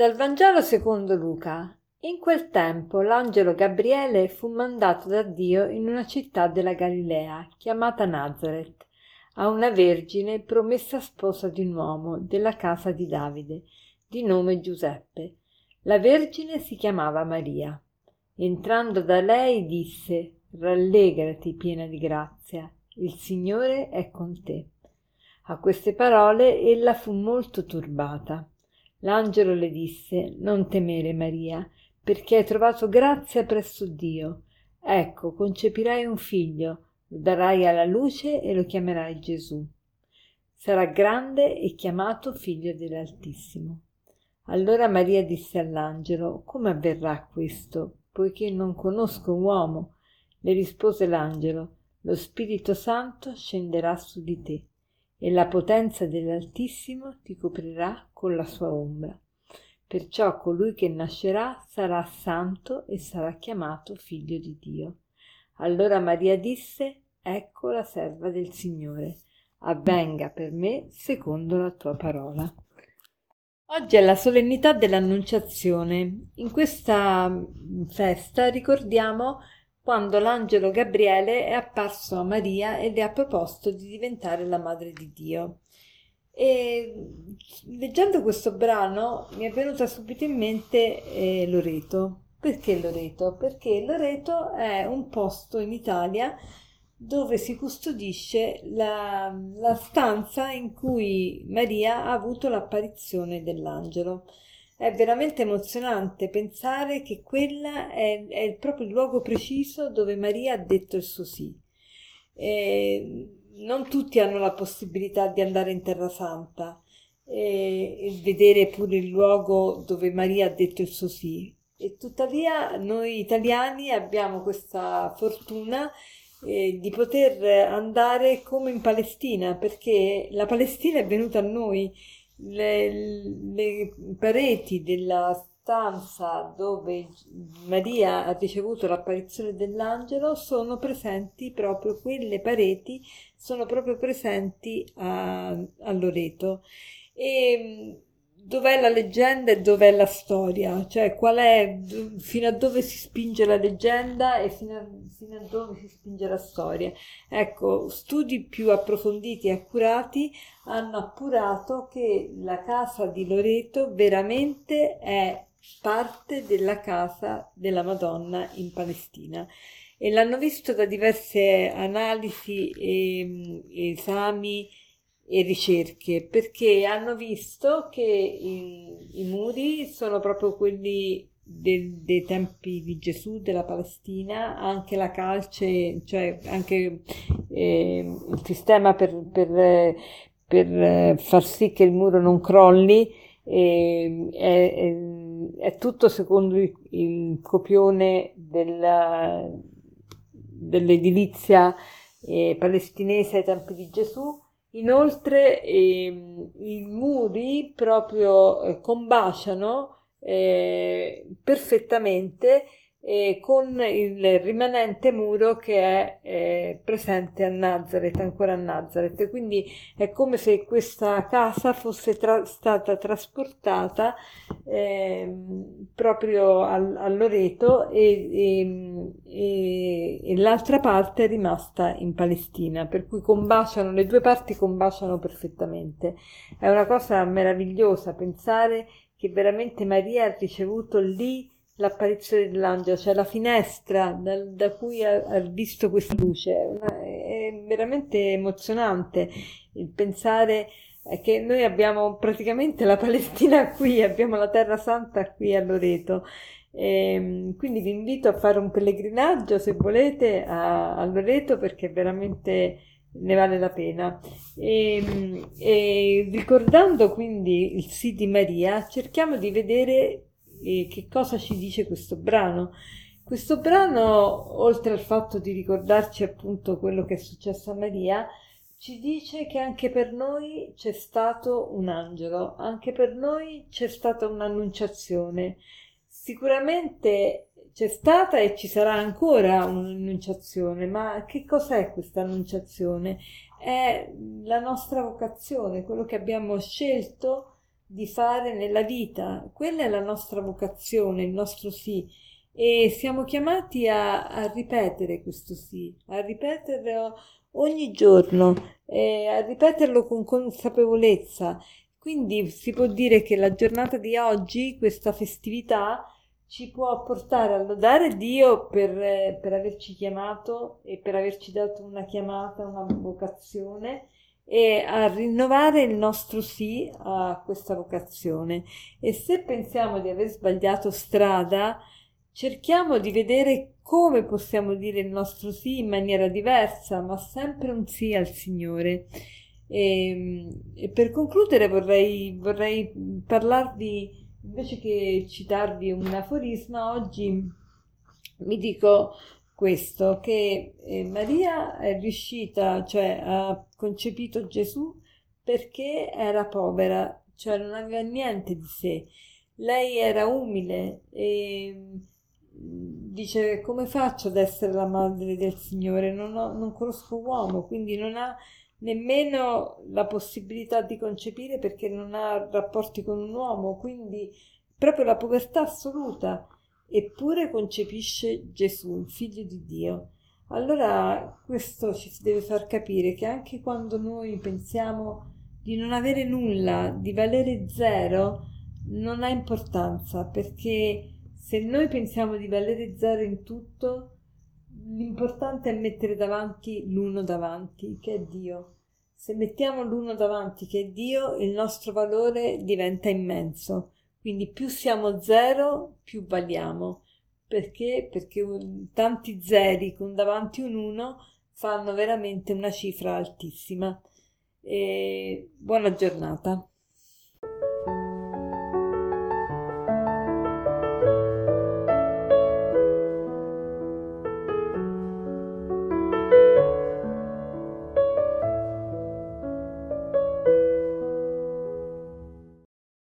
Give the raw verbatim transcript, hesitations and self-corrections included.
Dal Vangelo secondo Luca. In quel tempo l'angelo Gabriele fu mandato da Dio in una città della Galilea, chiamata Nazaret, a una vergine promessa sposa di un uomo della casa di Davide, di nome Giuseppe. La vergine si chiamava Maria. Entrando da lei disse: «Rallegrati, piena di grazia, il Signore è con te». A queste parole ella fu molto turbata. L'angelo le disse: «Non temere, Maria, perché hai trovato grazia presso Dio. Ecco, concepirai un figlio, lo darai alla luce e lo chiamerai Gesù. Sarà grande e chiamato Figlio dell'Altissimo». Allora Maria disse all'angelo: «Come avverrà questo, poiché non conosco uomo?» Le rispose l'angelo: «Lo Spirito Santo scenderà su di te e la potenza dell'Altissimo ti coprirà con la sua ombra. Perciò colui che nascerà sarà santo e sarà chiamato Figlio di Dio». Allora Maria disse: «Ecco la serva del Signore, avvenga per me secondo la tua parola». Oggi è la solennità dell'Annunciazione. In questa festa ricordiamo quando l'angelo Gabriele è apparso a Maria e le ha proposto di diventare la madre di Dio. E leggendo questo brano mi è venuta subito in mente eh, Loreto. Perché Loreto? Perché Loreto è un posto in Italia dove si custodisce la, la stanza in cui Maria ha avuto l'apparizione dell'angelo. È veramente emozionante pensare che quella è, è il proprio luogo preciso dove Maria ha detto il suo sì. E non tutti hanno la possibilità di andare in Terra Santa e, e vedere pure il luogo dove Maria ha detto il suo sì. E tuttavia noi italiani abbiamo questa fortuna Eh, di poter andare come in Palestina, perché la Palestina è venuta a noi. Le, le pareti della stanza dove Maria ha ricevuto l'apparizione dell'angelo sono presenti proprio quelle pareti sono proprio presenti a, a Loreto. E dov'è la leggenda e dov'è la storia? Cioè, qual è, fino a dove si spinge la leggenda e fino a, fino a dove si spinge la storia? Ecco, studi più approfonditi e accurati hanno appurato che la casa di Loreto veramente è parte della casa della Madonna in Palestina, e l'hanno visto da diverse analisi e esami e ricerche, perché hanno visto che i, i muri sono proprio quelli del, dei tempi di Gesù, della Palestina, anche la calce, cioè anche eh, il sistema per, per, per far sì che il muro non crolli, eh, è, è, è tutto secondo il, il copione della, dell'edilizia eh, palestinese ai tempi di Gesù. Inoltre ehm, i muri proprio eh, combaciano eh, perfettamente eh, con il rimanente muro che è eh, presente a Nazaret, ancora a Nazaret. Quindi è come se questa casa fosse tra- stata trasportata eh, proprio al- a Loreto e, e, e, e l'altra parte è rimasta in Palestina, per cui combaciano, le due parti combaciano perfettamente. È una cosa meravigliosa pensare che veramente Maria ha ricevuto lì l'apparizione dell'angelo, cioè la finestra da, da cui ha, ha visto questa luce. È veramente emozionante il pensare che noi abbiamo praticamente la Palestina qui, abbiamo la Terra Santa qui a Loreto. E quindi vi invito a fare un pellegrinaggio, se volete, a, a Loreto, perché veramente ne vale la pena. E, e ricordando quindi il sì di Maria, cerchiamo di vedere e che cosa ci dice questo brano. Questo brano, oltre al fatto di ricordarci appunto quello che è successo a Maria, ci dice che anche per noi c'è stato un angelo, anche per noi c'è stata un'annunciazione. Sicuramente c'è stata e ci sarà ancora un'annunciazione, ma che cos'è questa annunciazione? È la nostra vocazione, quello che abbiamo scelto di fare nella vita. Quella è la nostra vocazione, il nostro sì, e siamo chiamati a, a ripetere questo sì, a ripeterlo ogni giorno, eh, a ripeterlo con consapevolezza. Quindi si può dire che la giornata di oggi, questa festività, ci può portare a lodare Dio per, eh, per averci chiamato e per averci dato una chiamata, una vocazione, e a rinnovare il nostro sì a questa vocazione. E se pensiamo di aver sbagliato strada, cerchiamo di vedere come possiamo dire il nostro sì in maniera diversa, ma sempre un sì al Signore. E, e per concludere vorrei, vorrei parlarvi, invece che citarvi un aforisma, oggi vi dico questo, che Maria è riuscita, cioè ha concepito Gesù perché era povera, cioè non aveva niente di sé. Lei era umile e dice: come faccio ad essere la madre del Signore? Non, ho, non conosco uomo, quindi non ha nemmeno la possibilità di concepire perché non ha rapporti con un uomo, quindi proprio la povertà assoluta, eppure concepisce Gesù, il figlio di Dio. Allora questo ci deve far capire che anche quando noi pensiamo di non avere nulla, di valere zero, non ha importanza, perché se noi pensiamo di valere zero in tutto, l'importante è mettere davanti l'uno davanti, che è Dio. Se mettiamo l'uno davanti, che è Dio, il nostro valore diventa immenso. Quindi più siamo zero, più valiamo. Perché? Perché tanti zeri con davanti un uno fanno veramente una cifra altissima. E buona giornata.